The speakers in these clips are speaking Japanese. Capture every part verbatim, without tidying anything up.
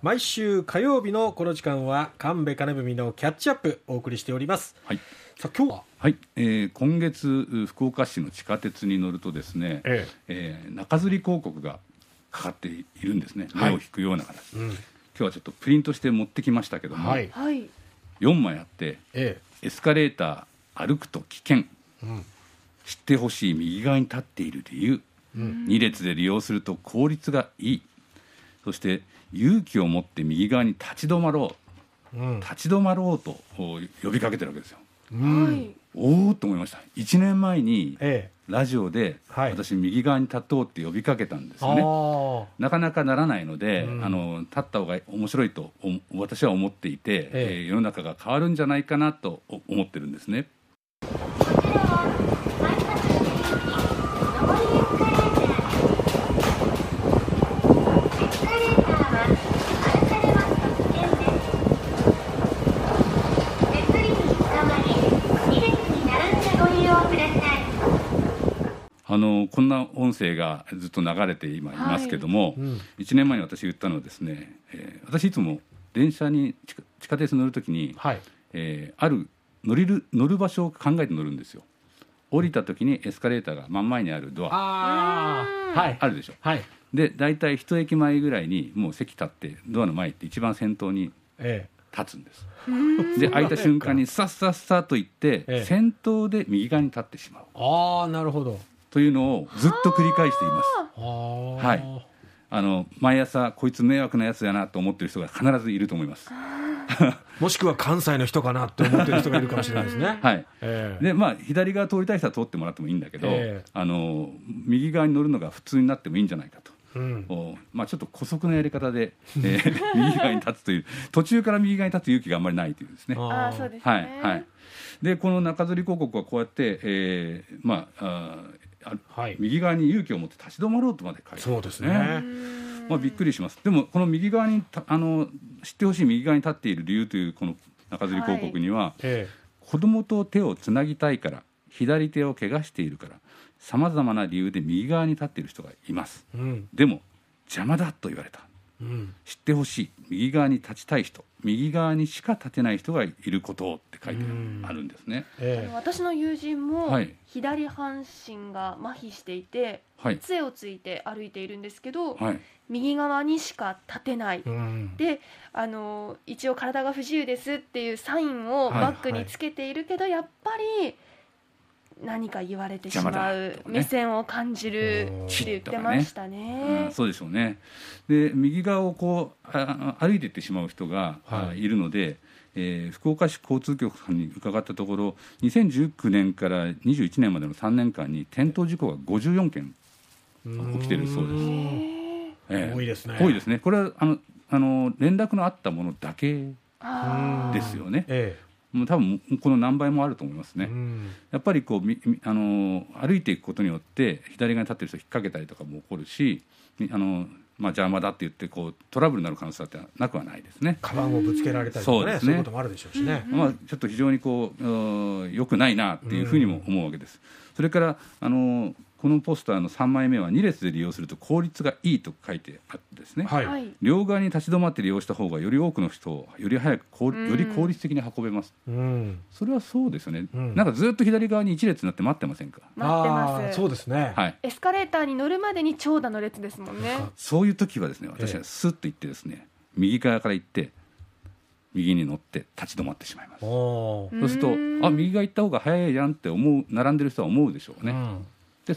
毎週火曜日のこの時間は神戸金文のキャッチアップお送りしております、はい。さあ今日は、はい、えー、今月福岡市の地下鉄に乗るとですね、えええー、中吊り広告がかかっているんですね、はい、目を引くような形、うん、今日はちょっとプリントして持ってきましたけども、はい、よんまいあって、ええ、エスカレーター歩くと危険、うん、知ってほしい右側に立っている理由、うん、に列で利用すると効率がいい、そして勇気を持って右側に立ち止まろう、うん、立ち止まろうと呼びかけてるわけですよ、うん、おおと思いました。いちねんまえにラジオで私右側に立とうって呼びかけたんですよね、はい、なかなかならないので、うん、あの立った方が面白いと私は思っていて、えー、世の中が変わるんじゃないかなと思ってるんですね。あのこんな音声がずっと流れて今いますけども、はい、うん、いちねんまえに私言ったのはですね、えー、私いつも電車に地下、地下鉄乗るときに、はい、えー、ある乗れる、乗る場所を考えて乗るんですよ。降りたときにエスカレーターが真ん前にあるドア あ, あるでしょ、はい、で大体一駅前ぐらいにもう席立ってドアの前って一番先頭に立つんです、ええ、で開いた瞬間にさっさっさと行って、ええ、先頭で右側に立ってしまう。ああ、なるほど。というのをずっと繰り返しています。はい、あの毎朝こいつ迷惑なやつやなと思ってる人が必ずいると思いますもしくは関西の人かなと思ってる人がいるかもしれないですねはい、えーでまあ、左側通りたい人は通ってもらってもいいんだけど、えー、あの右側に乗るのが普通になってもいいんじゃないかと、うん、まあ、ちょっと姑息なやり方で、えー、右側に立つという、途中から右側に立つ勇気があんまりないというですね。あ、そうですね、はいはい、でこの中吊り広告はこうやって、えー、まあ、あはい、右側に勇気を持って立ち止まろうとまで書いてある、ね、そうですね、まあ、びっくりします。でもこの右側にあの知ってほしい右側に立っている理由というこの中吊り広告には、はい、ええ、子供と手をつなぎたいから、左手を怪我しているから、さまざまな理由で右側に立っている人がいます、うん、でも邪魔だと言われた、うん、知ってほしい右側に立ちたい人、右側にしか立てない人がいることって書いてあるんですね、ええ、私の友人も左半身が麻痺していて、はい、杖をついて歩いているんですけど、はい、右側にしか立てない、うん、であの一応体が不自由ですっていうサインをバッグにつけているけど、はいはい、やっぱり何か言われてしまう、ね、目線を感じるって言ってました ね, ね、うん、そうでしょうね。で右側をこう歩いていってしまう人が、はい、いるので、えー、福岡市交通局さんに伺ったところ、にせんじゅうきゅうねんからにじゅういちねんまでのさんねんかんに転倒事故がごじゅうよんけん起きているそうです。えー、多いですね。多いですね。これはあのあの連絡のあったものだけですよね。もう多分この何倍もあると思いますね、うん、やっぱりこうあの歩いていくことによって左側に立ってる人を引っ掛けたりとかも起こるし、あの、まあ、邪魔だって言ってこうトラブルになる可能性ってなくはないですね。カバンをぶつけられたりとか、ね、そうですね、そういうこともあるでしょうしね、まあ、ちょっと非常にこう良くないなっていうふうにも思うわけです、うん、それからあのこのポスターのさんまいめはに列で利用すると効率がいいと書いてあってですね、はい、両側に立ち止まって利用した方がより多くの人をより早く効率、より効率的に運べます、うん、それはそうですよね、うん、なんかずっと左側にいち列になって待ってませんか。待ってます。そうですね、はい、エスカレーターに乗るまでに長蛇の列ですもんね。そういう時はですね、私はスッと行ってですね、右側から行って右に乗って立ち止まってしまいます。そうすると、あ、右側行った方が早いやんって思う、並んでる人は思うでしょうね、うん、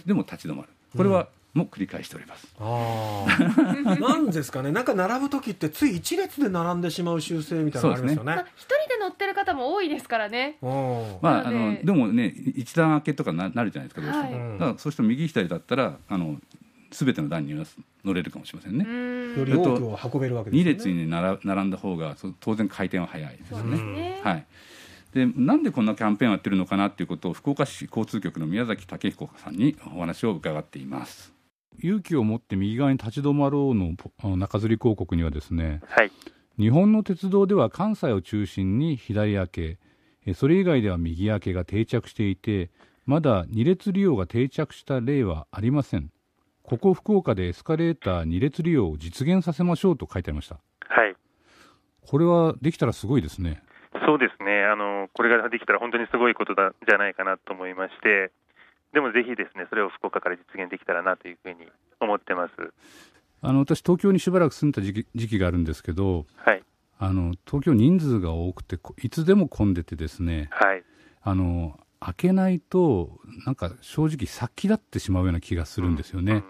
でも立ち止まる。これはもう繰り返しております、うん、あなんですかね、なんか並ぶときってつい一列で並んでしまう習性みたいなのありますよね。一、ね、まあ、人で乗ってる方も多いですからね。お、まあ、あのでもね、一段開けとか な, なるじゃないですか、どうしても、はい、だからそうすると右左だったらあの全ての段に乗れるかもしれませんね。うん、より多くを運べるわけですね。に列に並んだ方が当然回転は早いですよね。そうですね、はい。でなんでこんなキャンペーンをやってるのかなっていうことを福岡市交通局の宮崎武彦さんにお話を伺っています。勇気を持って右側に立ち止まろうの中吊り広告にはですね、はい、日本の鉄道では関西を中心に左開け、それ以外では右開けが定着していて、まだに列利用が定着した例はありません。ここ福岡でエスカレーターに列利用を実現させましょうと書いてありました。はい、これはできたらすごいですね。そうですね、あのこれができたら本当にすごいことだじゃないかなと思いまして、でもぜひですねそれを福岡から実現できたらなというふうに思ってます。あの私東京にしばらく住んだ時期、時期があるんですけど、はい、あの東京人数が多くていつでも混んでてですね、はい、あの開けないとなんか正直先立ってしまうような気がするんですよね、うんうん、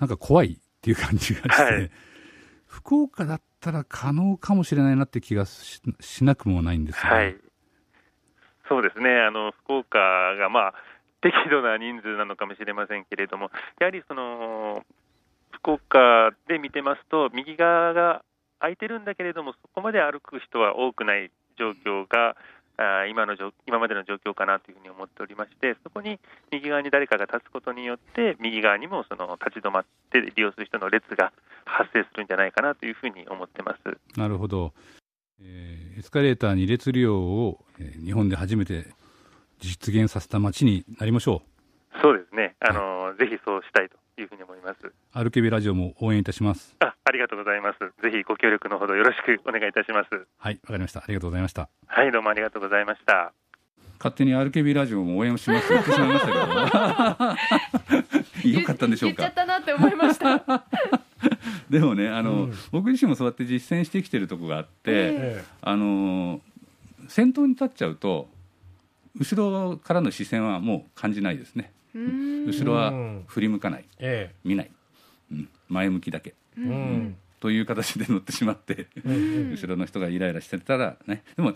なんか怖いっていう感じがして、はい、福岡だったら可能かもしれないなって気が し, しなくもないんですよね、はい、そうですね、あの福岡がまあ適度な人数なのかもしれませんけれども、やはりその福岡で見てますと右側が空いてるんだけれどもそこまで歩く人は多くない状況があ 今, の今までの状況かなというふうに思っておりまして、そこに右側に誰かが立つことによって右側にもその立ち止まって利用する人の列が発生するんじゃないかなというふうに思ってます。なるほど、えー、エスカレーターに列利用を、えー、日本で初めて実現させた街になりましょう。そうですね、あの、はい、ぜひそうしたいというふうに思います。アールケービー ラジオも応援いたします。 あ, ありがとうございます。ぜひご協力のほどよろしくお願いいたします。はい、わかりました。ありがとうございました。はい、どうもありがとうございました。勝手に アールケービー ラジオも応援をします言ってしまいましたけどよかったんでしょうか。言っちゃったなって思いましたでもね、あの、うん、僕自身もそうやって実践してきてるとこがあって、えー、あの先頭に立っちゃうと後ろからの視線はもう感じないですね。うん、後ろは振り向かない、ええ、見ない、うん、前向きだけ、うんうん、という形で乗ってしまって、うん、後ろの人がイライラしてたらね、でも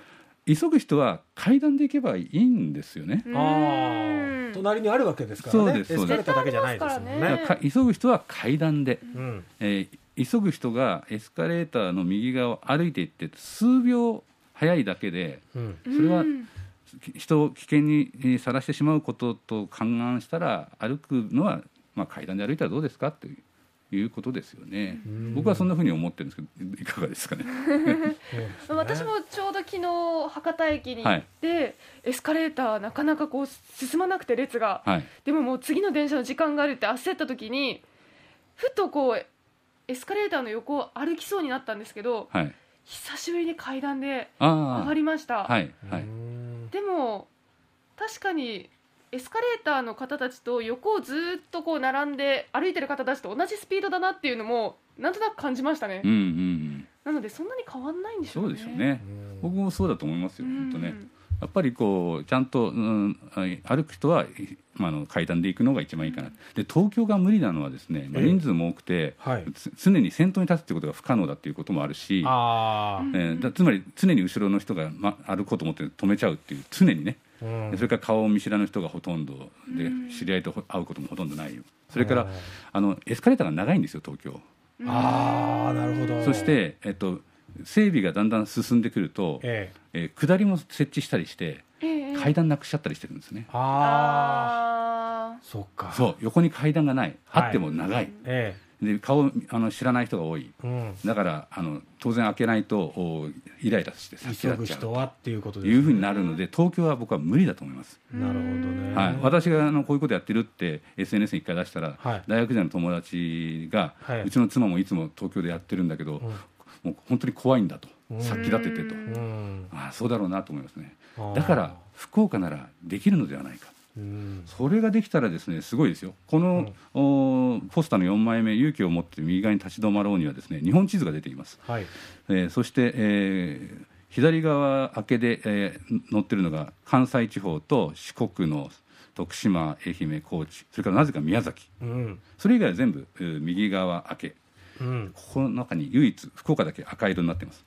急ぐ人は階段で行けばいいんですよね。あ、隣にあるわけですからね。エスカレーターだけじゃないですもんね。急ぐ人は階段で、うん、えー、急ぐ人がエスカレーターの右側を歩いていって数秒早いだけで、うん、それは、うん、人を危険にさらしてしまうことと勘案したら歩くのは、まあ、階段で歩いたらどうですかということですよね。僕はそんな風に思ってるんですけどいかがですか ね, ね私もちょうど昨日博多駅に行って、はい、エスカレーターなかなかこう進まなくて列が、はい、でももう次の電車の時間があるって焦った時にふとこうエスカレーターの横を歩きそうになったんですけど、はい、久しぶりに階段で上がりました。はいはい、でも確かにエスカレーターの方たちと横をずっとこう並んで歩いてる方たちと同じスピードだなっていうのもなんとなく感じましたね。うんうんうん、なのでそんなに変わんないんでしょうね。そうでしょうね。僕もそうだと思いますよ。本当ね。やっぱりこうちゃんと、うん、歩く人は、まあ、の階段で行くのが一番いいかな。で東京が無理なのはですね、まあ、人数も多くて、はい、常に先頭に立つということが不可能だということもあるし、あ、えー、だつまり常に後ろの人が、ま、歩こうと思って止めちゃうっていう常にね、うん、それから顔を見知らぬ人がほとんどで知り合いと会うこともほとんどないよ。それからあのエスカレーターが長いんですよ東京。あ、なるほど。そして、えっと整備がだんだん進んでくると、えええー、下りも設置したりして、ええ、階段なくしちゃったりしてるんですね。ああ、そっか。そう、横に階段がない、はい、あっても長い、ええ、で顔あの知らない人が多い、うん、だからあの当然開けないとイライラして先立っちゃう、急ぐ人はっていうことですね、いうふうになるので東京は僕は無理だと思います。なるほどね、はい、私があのこういうことやってるって エスエヌエス に一回出したら、はい、大学時代の友達が、はい、うちの妻もいつも東京でやってるんだけど、うん、もう本当に怖いんだと、殺気立ててと、ああそうだろうなと思いますね。だから福岡ならできるのではないか。うん、それができたらですねすごいですよ。この、うん、ポスターのよんまいめ、勇気を持って右側に立ち止まろうにはですね日本地図が出ています。はい、えー、そして、えー、左側明けで、えー、乗ってるのが関西地方と四国の徳島、愛媛、高知、それからなぜか宮崎、うん、それ以外は全部、えー、右側明け、うん、ここの中に唯一福岡だけ赤色になっています。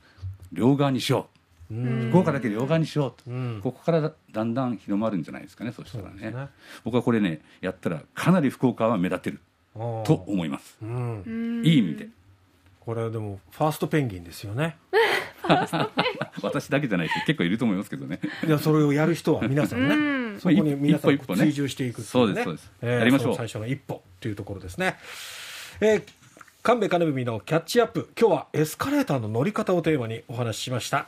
両側にしよう、うん、福岡だけ両側にしようと、うん、ここから だ, だんだん広まるんじゃないですかね。そしたら ね, ね僕はこれねやったらかなり福岡は目立てると思います。うん、いい意味でこれはでもファーストペンギンですよね私だけじゃないし結構いると思いますけどねいやそれをやる人は皆さんね、うんそこに皆さん追従していくっていう、ね、一歩一歩ね、そうですそうです、えー、やりましょう。最初の一歩というところですね。えー神戸金文のキャッチアップ、今日はエスカレーターの乗り方をテーマにお話ししました。